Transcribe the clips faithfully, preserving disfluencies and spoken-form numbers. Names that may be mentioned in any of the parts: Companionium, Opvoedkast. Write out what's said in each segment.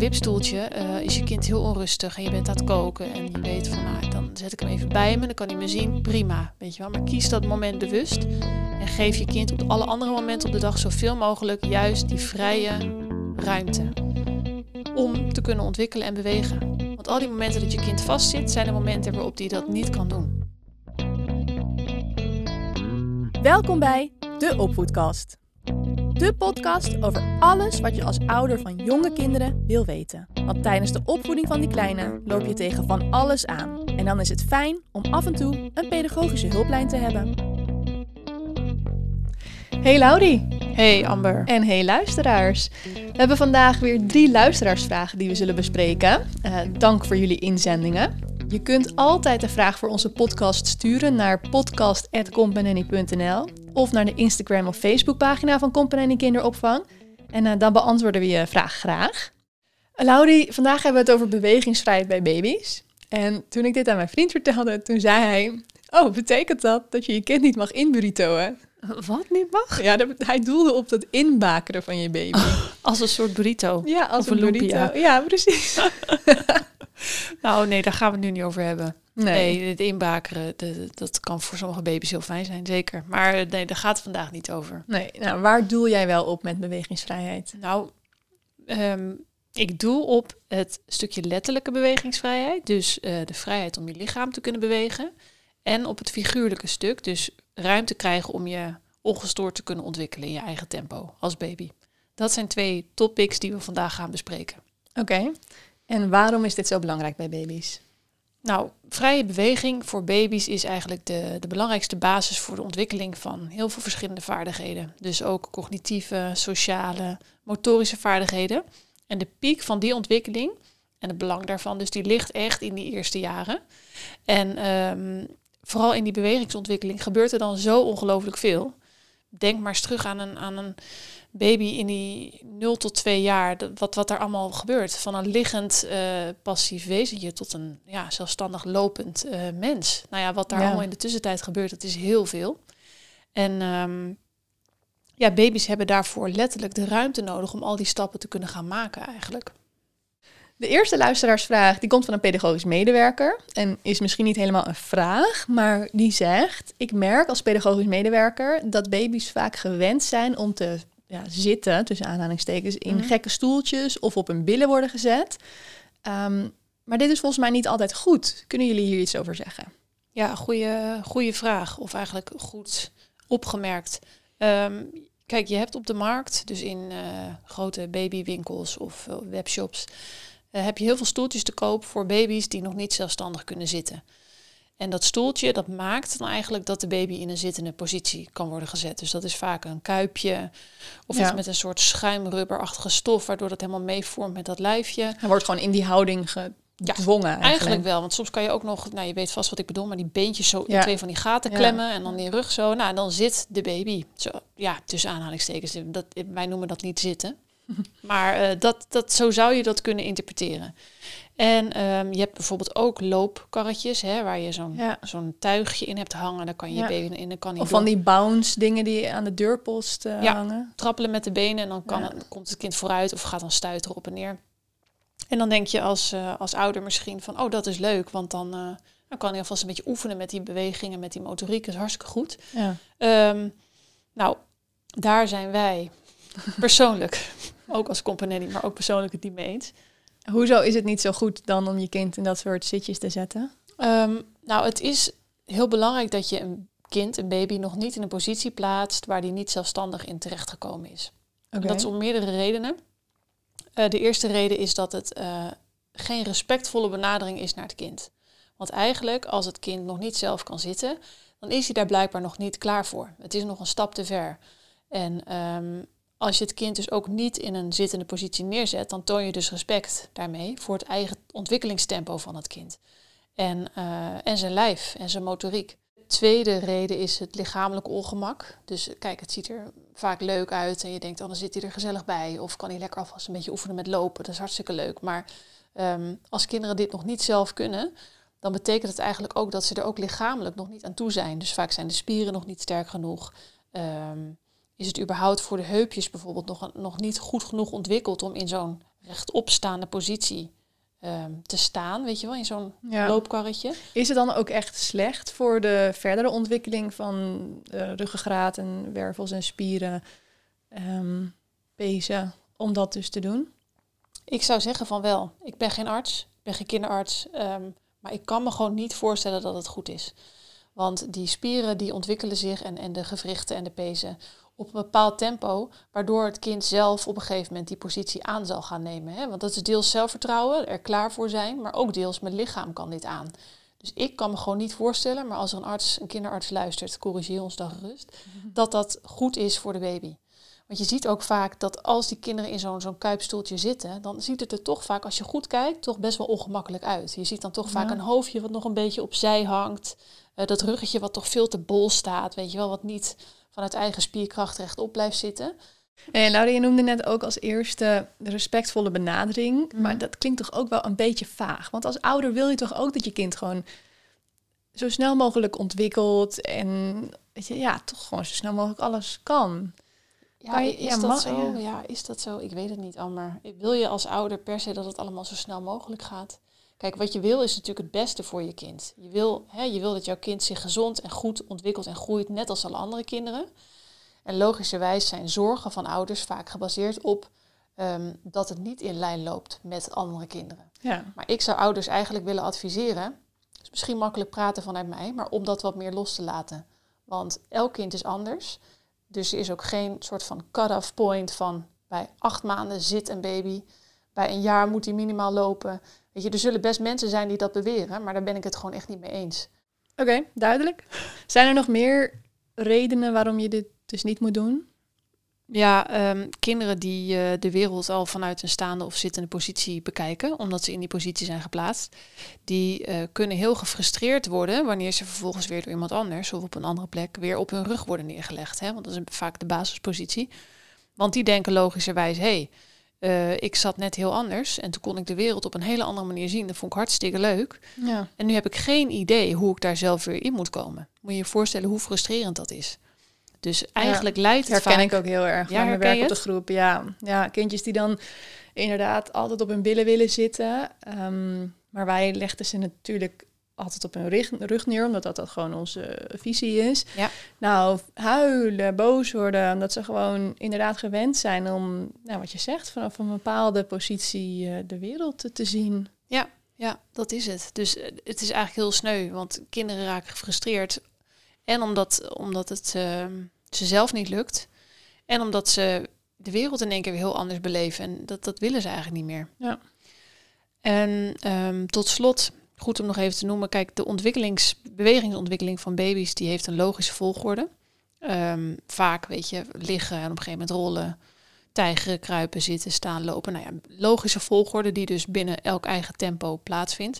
wipstoeltje uh, is je kind heel onrustig en je bent aan het koken en je weet van, nou, dan zet ik hem even bij me, dan kan hij me zien, prima, weet je wel. Maar kies dat moment bewust en geef je kind op alle andere momenten op de dag zoveel mogelijk juist die vrije ruimte om te kunnen ontwikkelen en bewegen. Want al die momenten dat je kind vastzit, zijn de momenten waarop hij dat niet kan doen. Welkom bij de Opvoedkast. De podcast over alles wat je als ouder van jonge kinderen wil weten. Want tijdens de opvoeding van die kleine loop je tegen van alles aan. En dan is het fijn om af en toe een pedagogische hulplijn te hebben. Hey Lauri. Hey Amber. En hey luisteraars. We hebben vandaag weer drie luisteraarsvragen die we zullen bespreken. Uh, dank voor jullie inzendingen. Je kunt altijd de vraag voor onze podcast sturen naar podcast at companionium dot n l of naar de Instagram of Facebookpagina van Companionium Kinderopvang. En uh, dan beantwoorden we je vraag graag. Lauri, vandaag hebben we het over bewegingsvrijheid bij baby's. En toen ik dit aan mijn vriend vertelde, toen zei hij... Oh, betekent dat dat je je kind niet mag inburritoen? Wat niet mag? Ja, dat, hij doelde op dat inbakeren van je baby. Oh, als een soort burrito. Ja, als of een, een burrito. Ja, precies. Nou nee, daar gaan we het nu niet over hebben. Nee, nee het inbakeren, de, dat kan voor sommige baby's heel fijn zijn, zeker. Maar nee, daar gaat het vandaag niet over. Nee, nou waar doel jij wel op met bewegingsvrijheid? Nou, um, ik doel op het stukje letterlijke bewegingsvrijheid. Dus uh, de vrijheid om je lichaam te kunnen bewegen. En op het figuurlijke stuk, dus ruimte krijgen om je ongestoord te kunnen ontwikkelen in je eigen tempo als baby. Dat zijn twee topics die we vandaag gaan bespreken. Oké. Okay. En waarom is dit zo belangrijk bij baby's? Nou, vrije beweging voor baby's is eigenlijk de, de belangrijkste basis voor de ontwikkeling van heel veel verschillende vaardigheden. Dus ook cognitieve, sociale, motorische vaardigheden. En de piek van die ontwikkeling en het belang daarvan, dus die ligt echt in die eerste jaren. En um, vooral in die bewegingsontwikkeling gebeurt er dan zo ongelooflijk veel. Denk maar eens terug aan een... Aan een baby in die nul tot twee jaar, wat, wat daar allemaal gebeurt. Van een liggend uh, passief wezentje tot een ja, zelfstandig lopend uh, mens. Nou ja, wat daar ja. allemaal in de tussentijd gebeurt, dat is heel veel. En um, ja, baby's hebben daarvoor letterlijk de ruimte nodig om al die stappen te kunnen gaan maken eigenlijk. De eerste luisteraarsvraag, die komt van een pedagogisch medewerker en is misschien niet helemaal een vraag, maar die zegt: ik merk als pedagogisch medewerker dat baby's vaak gewend zijn om te Ja, zitten, tussen aanhalingstekens, in mm. gekke stoeltjes of op hun billen worden gezet. Um, maar dit is volgens mij niet altijd goed. Kunnen jullie hier iets over zeggen? Ja, goede, goede vraag. Of eigenlijk goed opgemerkt. Um, kijk, je hebt op de markt, dus in uh, grote babywinkels of uh, webshops, uh, heb je heel veel stoeltjes te koop voor baby's die nog niet zelfstandig kunnen zitten. En dat stoeltje, dat maakt dan eigenlijk dat de baby in een zittende positie kan worden gezet. Dus dat is vaak een kuipje of ja. iets met een soort schuimrubberachtige stof, waardoor dat helemaal meevormt met dat lijfje. Hij wordt gewoon in die houding gedwongen. Ja, eigenlijk. eigenlijk wel, want soms kan je ook nog, nou je weet vast wat ik bedoel, maar die beentjes zo in ja. twee van die gaten klemmen ja. en dan die rug zo. Nou, en dan zit de baby, zo, ja, tussen aanhalingstekens, dat, wij noemen dat niet zitten. Maar uh, dat, dat, zo zou je dat kunnen interpreteren. En um, je hebt bijvoorbeeld ook loopkarretjes, hè, waar je zo'n, ja. zo'n tuigje in hebt hangen. Daar kan je ja. benen in. Dan kan of van door. die bounce dingen die aan de deurpost uh, ja, hangen. Trappelen met de benen en dan kan ja. het, komt het kind vooruit of gaat dan stuiteren op en neer. En dan denk je als, uh, als ouder misschien van, oh dat is leuk, want dan, uh, dan kan hij alvast een beetje oefenen met die bewegingen, met die motoriek. Dat is hartstikke goed. Ja. Um, nou, daar zijn wij persoonlijk, ook als Companionium, maar ook persoonlijk het niet mee eens. Hoezo is het niet zo goed dan om je kind in dat soort zitjes te zetten? Um, nou, het is heel belangrijk dat je een kind, een baby, nog niet in een positie plaatst waar die niet zelfstandig in terechtgekomen is. Okay. Dat is om meerdere redenen. Uh, de eerste reden is dat het uh, geen respectvolle benadering is naar het kind. Want eigenlijk, als het kind nog niet zelf kan zitten, dan is hij daar blijkbaar nog niet klaar voor. Het is nog een stap te ver. En Um, Als je het kind dus ook niet in een zittende positie neerzet, dan toon je dus respect daarmee voor het eigen ontwikkelingstempo van het kind. En, uh, en zijn lijf en zijn motoriek. De tweede reden is het lichamelijk ongemak. Dus kijk, het ziet er vaak leuk uit en je denkt, oh, dan zit hij er gezellig bij. Of kan hij lekker alvast een beetje oefenen met lopen, dat is hartstikke leuk. Maar um, als kinderen dit nog niet zelf kunnen, dan betekent het eigenlijk ook dat ze er ook lichamelijk nog niet aan toe zijn. Dus vaak zijn de spieren nog niet sterk genoeg. Um, Is het überhaupt voor de heupjes bijvoorbeeld nog, nog niet goed genoeg ontwikkeld om in zo'n rechtopstaande positie um, te staan, weet je wel, in zo'n ja. loopkarretje. Is het dan ook echt slecht voor de verdere ontwikkeling van uh, ruggengraat en wervels en spieren, um, pezen, om dat dus te doen? Ik zou zeggen van wel. Ik ben geen arts, ik ben geen kinderarts, um, maar ik kan me gewoon niet voorstellen dat het goed is. Want die spieren die ontwikkelen zich en, en de gewrichten en de pezen op een bepaald tempo, waardoor het kind zelf op een gegeven moment die positie aan zal gaan nemen. Hè? Want dat is deels zelfvertrouwen, er klaar voor zijn, maar ook deels mijn lichaam kan dit aan. Dus ik kan me gewoon niet voorstellen, maar als er een arts, een kinderarts luistert, corrigeer ons dan gerust, mm-hmm. dat dat goed is voor de baby. Want je ziet ook vaak dat als die kinderen in zo'n, zo'n kuipstoeltje zitten, dan ziet het er toch vaak, als je goed kijkt, toch best wel ongemakkelijk uit. Je ziet dan toch ja. vaak een hoofdje wat nog een beetje opzij hangt. Uh, dat ruggetje wat toch veel te bol staat, weet je wel, wat niet vanuit eigen spierkracht rechtop blijft zitten. Hey, Laura, je noemde net ook als eerste de respectvolle benadering. Mm. Maar dat klinkt toch ook wel een beetje vaag. Want als ouder wil je toch ook dat je kind gewoon zo snel mogelijk ontwikkelt. En weet je, ja, toch gewoon zo snel mogelijk alles kan. Ja, je, is ja, dat ma- zo? Ja, is dat zo? Ik weet het niet, Amber. Wil je als ouder per se dat het allemaal zo snel mogelijk gaat? Kijk, wat je wil is natuurlijk het beste voor je kind. Je wil, hè, je wil dat jouw kind zich gezond en goed ontwikkelt en groeit, net als alle andere kinderen. En logischerwijs zijn zorgen van ouders vaak gebaseerd op um, dat het niet in lijn loopt met andere kinderen. Ja. Maar ik zou ouders eigenlijk willen adviseren, dus misschien makkelijk praten vanuit mij, maar om dat wat meer los te laten. Want elk kind is anders. Dus er is ook geen soort van cut-off point van bij acht maanden zit een baby, bij een jaar moet hij minimaal lopen. Weet je, er zullen best mensen zijn die dat beweren, maar daar ben ik het gewoon echt niet mee eens. Oké, okay, duidelijk. Zijn er nog meer redenen waarom je dit dus niet moet doen? Ja, um, kinderen die uh, de wereld al vanuit een staande of zittende positie bekijken, omdat ze in die positie zijn geplaatst, die uh, kunnen heel gefrustreerd worden wanneer ze vervolgens weer door iemand anders of op een andere plek weer op hun rug worden neergelegd. Hè? Want dat is vaak de basispositie. Want die denken logischerwijs, hey, Uh, ik zat net heel anders en toen kon ik de wereld op een hele andere manier zien. Dat vond ik hartstikke leuk. Ja. En nu heb ik geen idee hoe ik daar zelf weer in moet komen. Moet je je voorstellen hoe frustrerend dat is. Dus eigenlijk ja, leidt het herken vaak... Herken ik ook heel erg. Ja, bij mijn werk je op de groep. Ja. ja, kindjes die dan inderdaad altijd op hun billen willen zitten. Um, maar wij legden ze natuurlijk altijd op hun rug, rug neer, omdat dat, dat gewoon onze visie is. Ja. Nou, huilen, boos worden, omdat ze gewoon inderdaad gewend zijn om, nou, wat je zegt, vanaf een bepaalde positie uh, de wereld te, te zien. Ja, ja, dat is het. Dus uh, het is eigenlijk heel sneu, want kinderen raken gefrustreerd. En omdat, omdat het uh, ze zelf niet lukt. En omdat ze de wereld in één keer weer heel anders beleven. En dat, dat willen ze eigenlijk niet meer. Ja. En um, tot slot... Goed om nog even te noemen, kijk, de ontwikkelings, bewegingsontwikkeling van baby's, die heeft een logische volgorde. Um, vaak, weet je, liggen en op een gegeven moment rollen, tijgeren, kruipen, zitten, staan, lopen. Nou ja, logische volgorde die dus binnen elk eigen tempo plaatsvindt.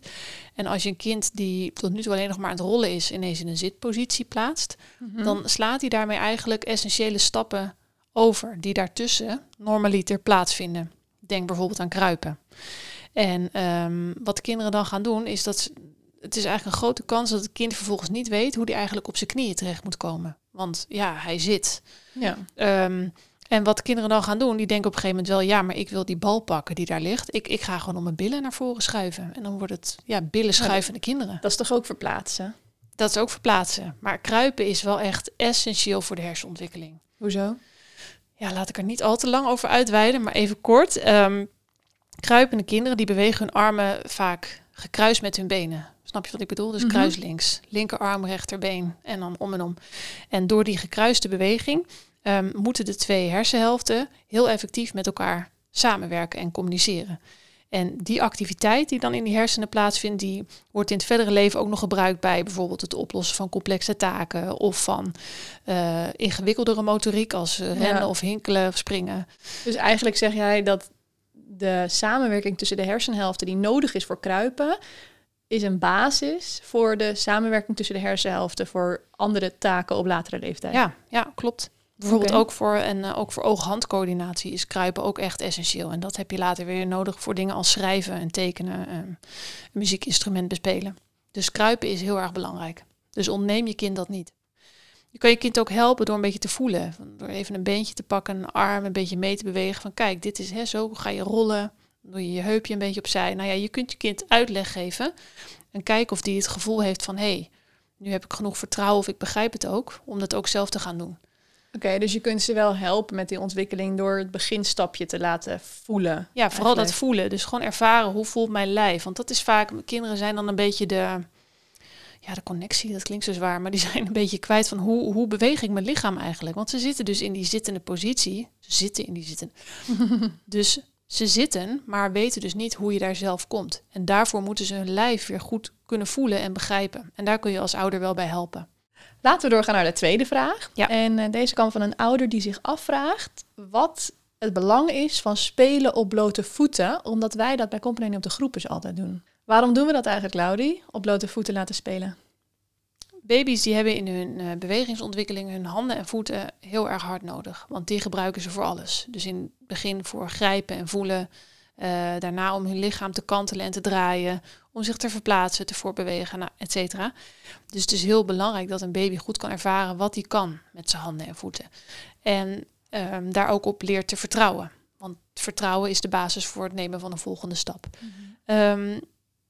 En als je een kind die tot nu toe alleen nog maar aan het rollen is, ineens in een zitpositie plaatst, mm-hmm. dan slaat hij daarmee eigenlijk essentiële stappen over, die daartussen normaliter plaatsvinden. Denk bijvoorbeeld aan kruipen. En um, wat kinderen dan gaan doen, is dat ze, het is eigenlijk een grote kans dat het kind vervolgens niet weet hoe hij eigenlijk op zijn knieën terecht moet komen. Want ja, hij zit. Ja. Um, en wat kinderen dan gaan doen, die denken op een gegeven moment wel, ja, maar ik wil die bal pakken die daar ligt. Ik, ik ga gewoon om mijn billen naar voren schuiven. En dan wordt het, ja, billen schuivende ja, kinderen. Dat is toch ook verplaatsen? Dat is ook verplaatsen. Maar kruipen is wel echt essentieel voor de hersenontwikkeling. Hoezo? Ja, laat ik er niet al te lang over uitweiden, maar even kort. Um, Kruipende kinderen die bewegen hun armen vaak gekruist met hun benen. Snap je wat ik bedoel? Dus mm-hmm. kruislinks. Linkerarm, rechterbeen en dan om en om. En door die gekruiste beweging um, moeten de twee hersenhelften heel effectief met elkaar samenwerken en communiceren. En die activiteit die dan in die hersenen plaatsvindt, die wordt in het verdere leven ook nog gebruikt bij bijvoorbeeld het oplossen van complexe taken of van uh, ingewikkeldere motoriek als rennen ja. of hinkelen of springen. Dus eigenlijk zeg jij dat de samenwerking tussen de hersenhelften die nodig is voor kruipen is een basis voor de samenwerking tussen de hersenhelften voor andere taken op latere leeftijd. Ja, ja, klopt. Bijvoorbeeld okay. ook voor en uh, ook voor oog-handcoördinatie is kruipen ook echt essentieel. En dat heb je later weer nodig voor dingen als schrijven en tekenen, uh, een muziekinstrument bespelen. Dus kruipen is heel erg belangrijk. Dus ontneem je kind dat niet. Je kan je kind ook helpen door een beetje te voelen. Door even een beentje te pakken, een arm een beetje mee te bewegen. Van kijk, dit is hè, zo ga je rollen. doe je je heupje een beetje opzij. Nou ja, je kunt je kind uitleg geven en kijken of die het gevoel heeft van... hé, hey, nu heb ik genoeg vertrouwen of ik begrijp het ook, om dat ook zelf te gaan doen. Oké, okay, dus je kunt ze wel helpen met die ontwikkeling door het beginstapje te laten voelen. Ja, vooral eigenlijk. Dat voelen. Dus gewoon ervaren, hoe voelt mijn lijf? Want dat is vaak, kinderen zijn dan een beetje de... Ja, de connectie, dat klinkt zo zwaar, maar die zijn een beetje kwijt van hoe, hoe beweeg ik mijn lichaam eigenlijk? Want ze zitten dus in die zittende positie. Ze zitten in die zittende. Dus ze zitten, maar weten dus niet hoe je daar zelf komt. En daarvoor moeten ze hun lijf weer goed kunnen voelen en begrijpen. En daar kun je als ouder wel bij helpen. Laten we doorgaan naar de tweede vraag. Ja. En deze kan van een ouder die zich afvraagt wat het belang is van spelen op blote voeten, omdat wij dat bij Companionium op de groepen altijd doen. Waarom doen we dat eigenlijk, Laudie? Op blote voeten laten spelen? Baby's die hebben in hun uh, bewegingsontwikkeling hun handen en voeten heel erg hard nodig. Want die gebruiken ze voor alles. Dus in het begin voor grijpen en voelen. Uh, daarna om hun lichaam te kantelen en te draaien. Om zich te verplaatsen, te voortbewegen, nou, et cetera. Dus het is heel belangrijk dat een baby goed kan ervaren wat hij kan met zijn handen en voeten. En uh, daar ook op leert te vertrouwen. Want vertrouwen is de basis voor het nemen van de volgende stap. Mm-hmm. Um,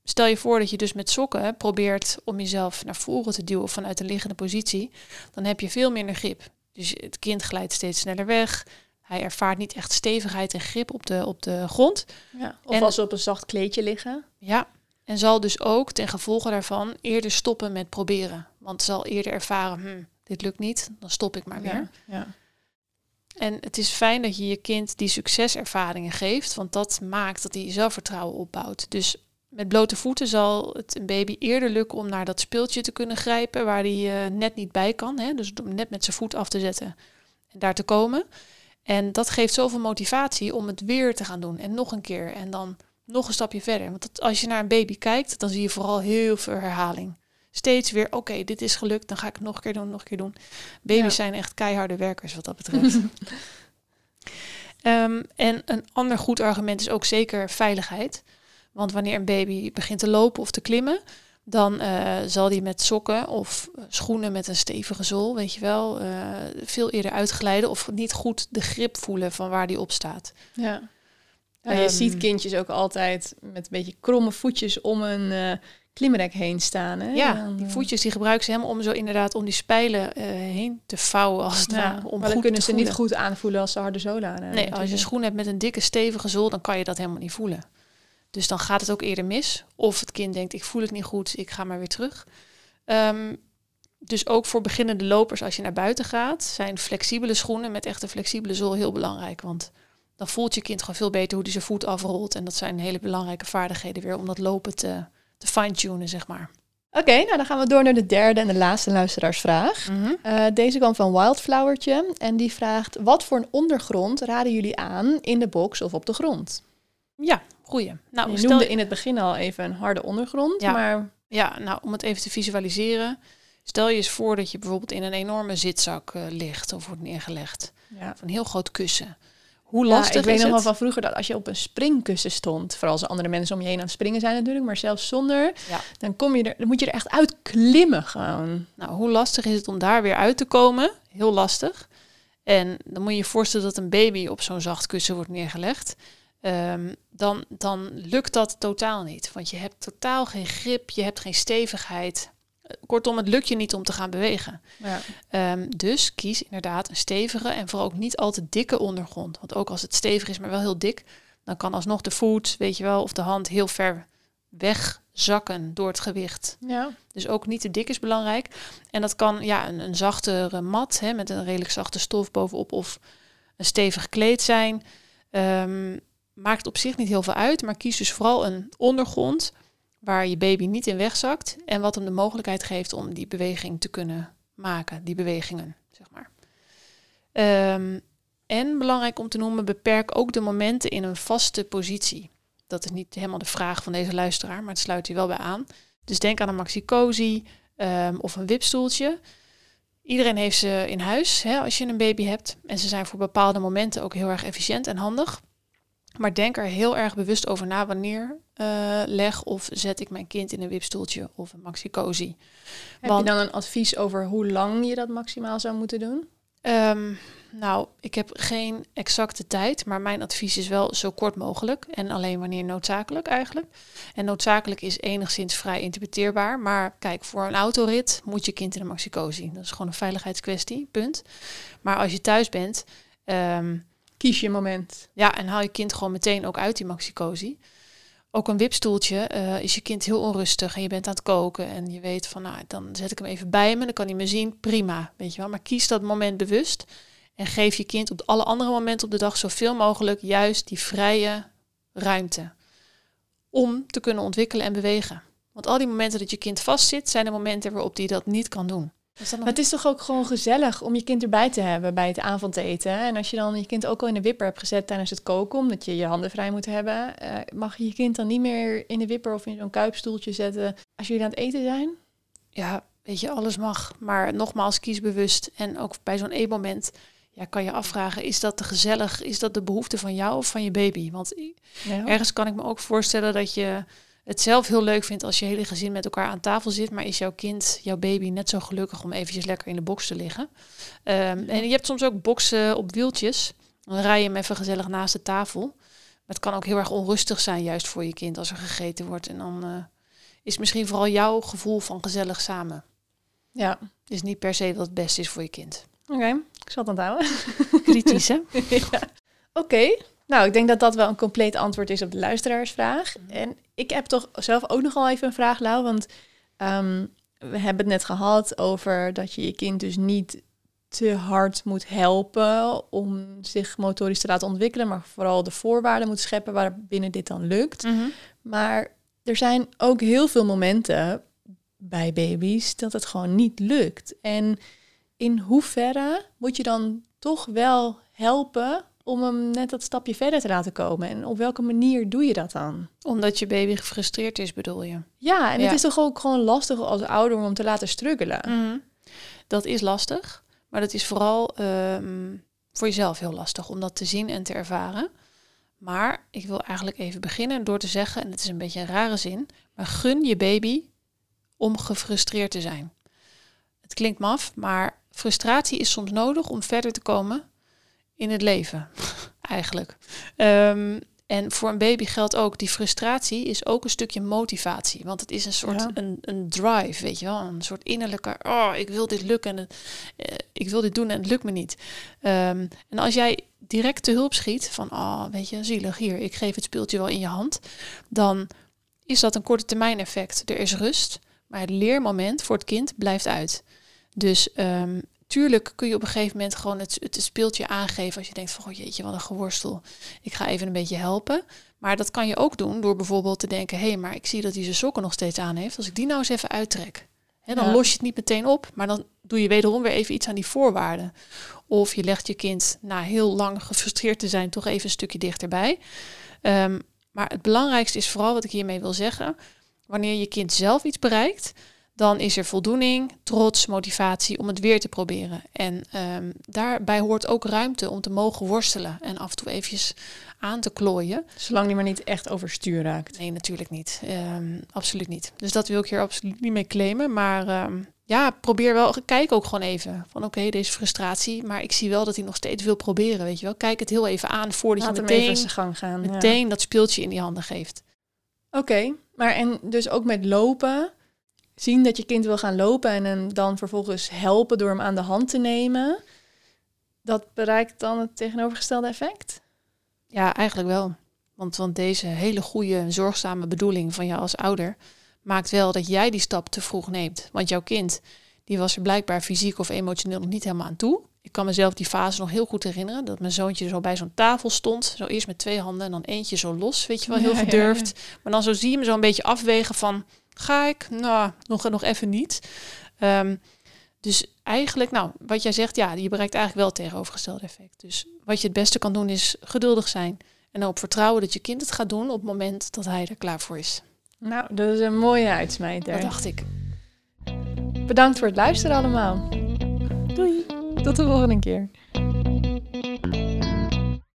Stel je voor dat je dus met sokken probeert om jezelf naar voren te duwen of vanuit de liggende positie. Dan heb je veel minder grip. Dus het kind glijdt steeds sneller weg. Hij ervaart niet echt stevigheid en grip op de, op de grond. Ja, of en, als ze op een zacht kleedje liggen. Ja, en zal dus ook ten gevolge daarvan eerder stoppen met proberen. Want zal eerder ervaren, hm, dit lukt niet, dan stop ik maar weer. Ja, ja. En het is fijn dat je je kind die succeservaringen geeft. Want dat maakt dat hij zelfvertrouwen opbouwt. Dus... Met blote voeten zal het een baby eerder lukken om naar dat speeltje te kunnen grijpen waar hij uh, net niet bij kan. Hè? Dus om net met zijn voet af te zetten en daar te komen. En dat geeft zoveel motivatie om het weer te gaan doen. En nog een keer en dan nog een stapje verder. Want dat, als je naar een baby kijkt, dan zie je vooral heel veel herhaling. Steeds weer, oké, okay, dit is gelukt, dan ga ik het nog een keer doen, nog een keer doen. Baby's ja. zijn echt keiharde werkers wat dat betreft. um, en een ander goed argument is ook zeker veiligheid. Want wanneer een baby begint te lopen of te klimmen, dan uh, zal die met sokken of schoenen met een stevige zool, weet je wel, uh, veel eerder uitglijden of niet goed de grip voelen van waar die op staat. Ja. Nou, um, je ziet kindjes ook altijd met een beetje kromme voetjes om een uh, klimrek heen staan. Hè? Ja, die voetjes die gebruiken ze helemaal om zo inderdaad om die spijlen uh, heen te vouwen als het ja, ware. Om maar goed dan kunnen ze niet goed aanvoelen als ze harde zolen aan hebben. Nee, als je schoen hebt met een dikke stevige zool, dan kan je dat helemaal niet voelen. Dus dan gaat het ook eerder mis. Of het kind denkt, ik voel het niet goed, ik ga maar weer terug. Um, dus ook voor beginnende lopers, als je naar buiten gaat, zijn flexibele schoenen met echt een flexibele zool heel belangrijk. Want dan voelt je kind gewoon veel beter hoe hij zijn voet afrolt. En dat zijn hele belangrijke vaardigheden weer om dat lopen te, te fine-tunen, zeg maar. Oké, okay, nou dan gaan we door naar de derde en de laatste luisteraarsvraag. Mm-hmm. Uh, deze kwam van Wildflowertje en die vraagt, wat voor een ondergrond raden jullie aan in de box of op de grond? Ja, goeie. Nou, je noemde in het begin al even een harde ondergrond. Ja, maar... ja, nou om het even te visualiseren. Stel je eens voor dat je bijvoorbeeld in een enorme zitzak uh, ligt of wordt neergelegd. Ja. Of een heel groot kussen. Hoe ja, lastig ik is weet het? Nog wel van vroeger dat als je op een springkussen stond, vooral als andere mensen om je heen aan het springen zijn natuurlijk, maar zelfs zonder, ja. dan, kom je er, dan moet je er echt uit klimmen gewoon. Nou, hoe lastig is het om daar weer uit te komen? Heel lastig. En dan moet je je voorstellen dat een baby op zo'n zacht kussen wordt neergelegd. Um, dan, dan lukt dat totaal niet. Want je hebt totaal geen grip, je hebt geen stevigheid. Kortom, het lukt je niet om te gaan bewegen. Ja. Um, dus kies inderdaad een stevige en vooral ook niet al te dikke ondergrond. Want ook als het stevig is, maar wel heel dik, dan kan alsnog de voet, weet je wel, of de hand heel ver wegzakken door het gewicht. Ja. Dus ook niet te dik is belangrijk. En dat kan ja, een, een zachtere mat, hè, met een redelijk zachte stof bovenop of een stevig kleed zijn. Um, Maakt op zich niet heel veel uit, maar kies dus vooral een ondergrond waar je baby niet in wegzakt en wat hem de mogelijkheid geeft om die beweging te kunnen maken, die bewegingen, zeg maar. Um, en belangrijk om te noemen, beperk ook de momenten in een vaste positie. Dat is niet helemaal de vraag van deze luisteraar, maar het sluit hier wel bij aan. Dus denk aan een maxi-cosi um, of een wipstoeltje. Iedereen heeft ze in huis, hè, als je een baby hebt. En ze zijn voor bepaalde momenten ook heel erg efficiënt en handig. Maar denk er heel erg bewust over na wanneer uh, leg of zet ik mijn kind in een wipstoeltje of een maxi-cosi. Heb Want, je dan een advies over hoe lang je dat maximaal zou moeten doen? Um, nou, ik heb geen exacte tijd, maar mijn advies is wel zo kort mogelijk en alleen wanneer noodzakelijk eigenlijk. En noodzakelijk is enigszins vrij interpreteerbaar, maar kijk, voor een autorit moet je kind in een maxicosi. Dat is gewoon een veiligheidskwestie, punt. Maar als je thuis bent, um, kies je een moment. Ja, en haal je kind gewoon meteen ook uit die maxicosi. Ook een wipstoeltje, uh, is je kind heel onrustig en je bent aan het koken en je weet van, nou, dan zet ik hem even bij me, dan kan hij me zien, prima, weet je wel. Maar kies dat moment bewust en geef je kind op alle andere momenten op de dag zoveel mogelijk juist die vrije ruimte om te kunnen ontwikkelen en bewegen. Want al die momenten dat je kind vastzit, zijn de momenten waarop hij dat niet kan doen. Is dat nog... Maar het is toch ook gewoon gezellig om je kind erbij te hebben bij het avondeten. En als je dan je kind ook al in de wipper hebt gezet tijdens het koken, omdat je je handen vrij moet hebben, uh, mag je je kind dan niet meer in de wipper of in zo'n kuipstoeltje zetten als jullie aan het eten zijn? Ja, weet je, alles mag. Maar nogmaals, kies bewust. En ook bij zo'n eetmoment ja, kan je afvragen, is dat te gezellig? Is dat de behoefte van jou of van je baby? Want ja. Ergens kan ik me ook voorstellen dat je het zelf heel leuk vindt als je hele gezin met elkaar aan tafel zit, maar is jouw kind, jouw baby net zo gelukkig om eventjes lekker in de box te liggen. Um, en je hebt soms ook boksen op wieltjes. Dan rij je hem even gezellig naast de tafel. Maar het kan ook heel erg onrustig zijn juist voor je kind als er gegeten wordt. En dan uh, is misschien vooral jouw gevoel van gezellig samen. Ja. Dus niet per se dat het beste is voor je kind. Oké, okay, ik zal het onthouden. Kritisch, hè? Ja. Oké. Okay. Nou, ik denk dat dat wel een compleet antwoord is op de luisteraarsvraag. En ik heb toch zelf ook nogal even een vraag, Lau. Want um, we hebben het net gehad over dat je je kind dus niet te hard moet helpen om zich motorisch te laten ontwikkelen. Maar vooral de voorwaarden moet scheppen waarbinnen dit dan lukt. Mm-hmm. Maar er zijn ook heel veel momenten bij baby's dat het gewoon niet lukt. En in hoeverre moet je dan toch wel helpen om hem net dat stapje verder te laten komen? En op welke manier doe je dat dan? Omdat je baby gefrustreerd is, bedoel je? Ja, en ja. Het is toch ook gewoon lastig als ouder om te laten struggelen? Mm-hmm. Dat is lastig, maar dat is vooral um, voor jezelf heel lastig om dat te zien en te ervaren. Maar ik wil eigenlijk even beginnen door te zeggen, en het is een beetje een rare zin, maar gun je baby om gefrustreerd te zijn. Het klinkt maf, maar frustratie is soms nodig om verder te komen in het leven, eigenlijk. Um, en voor een baby geldt ook, die frustratie is ook een stukje motivatie. Want het is een soort ja. een, een drive, weet je wel. Een soort innerlijke, oh, ik wil dit lukken. En, uh, ik wil dit doen en het lukt me niet. Um, en als jij direct te hulp schiet van, oh, weet je, zielig, hier, ik geef het speeltje wel in je hand. Dan is dat een korte termijn effect. Er is rust, maar het leermoment voor het kind blijft uit. Dus Um, tuurlijk kun je op een gegeven moment gewoon het, het speeltje aangeven als je denkt van, oh jeetje, wat een geworstel. Ik ga even een beetje helpen. Maar dat kan je ook doen door bijvoorbeeld te denken, hé, hey, maar ik zie dat hij zijn sokken nog steeds aan heeft. Als ik die nou eens even uittrek. Hè, dan ja. los je het niet meteen op, maar dan doe je wederom weer even iets aan die voorwaarden. Of je legt je kind, na heel lang gefrustreerd te zijn, toch even een stukje dichterbij. Um, maar het belangrijkste is vooral wat ik hiermee wil zeggen. Wanneer je kind zelf iets bereikt, dan is er voldoening, trots, motivatie om het weer te proberen. En um, daarbij hoort ook ruimte om te mogen worstelen en af en toe eventjes aan te klooien. Zolang die maar niet echt overstuur raakt. Nee, natuurlijk niet. Um, absoluut niet. Dus dat wil ik hier absoluut niet mee claimen. Maar um, ja, probeer wel, kijk ook gewoon even van oké, okay, deze frustratie, maar ik zie wel dat hij nog steeds wil proberen, weet je wel. Kijk het heel even aan voordat Laat je meteen, even zijn gang gaan, meteen ja. dat speeltje in die handen geeft. Oké, okay, maar en dus ook met lopen, zien dat je kind wil gaan lopen en hem dan vervolgens helpen door hem aan de hand te nemen. Dat bereikt dan het tegenovergestelde effect? Ja, eigenlijk wel. Want, want deze hele goede en zorgzame bedoeling van jou als ouder maakt wel dat jij die stap te vroeg neemt. Want jouw kind, die was er blijkbaar fysiek of emotioneel nog niet helemaal aan toe. Ik kan mezelf die fase nog heel goed herinneren. Dat mijn zoontje zo bij zo'n tafel stond. Zo eerst met twee handen en dan eentje zo los. Weet je wel, heel ja, gedurfd. Ja, ja. Maar dan zo zie je hem zo een beetje afwegen van, ga ik? Nou, nog, nog even niet. Um, dus eigenlijk, nou, wat jij zegt, ja, je bereikt eigenlijk wel het tegenovergestelde effect. Dus wat je het beste kan doen is geduldig zijn. En erop vertrouwen dat je kind het gaat doen op het moment dat hij er klaar voor is. Nou, dat is een mooie uitsmijter. Dat dacht ik. Bedankt voor het luisteren allemaal. Doei. Tot de volgende keer.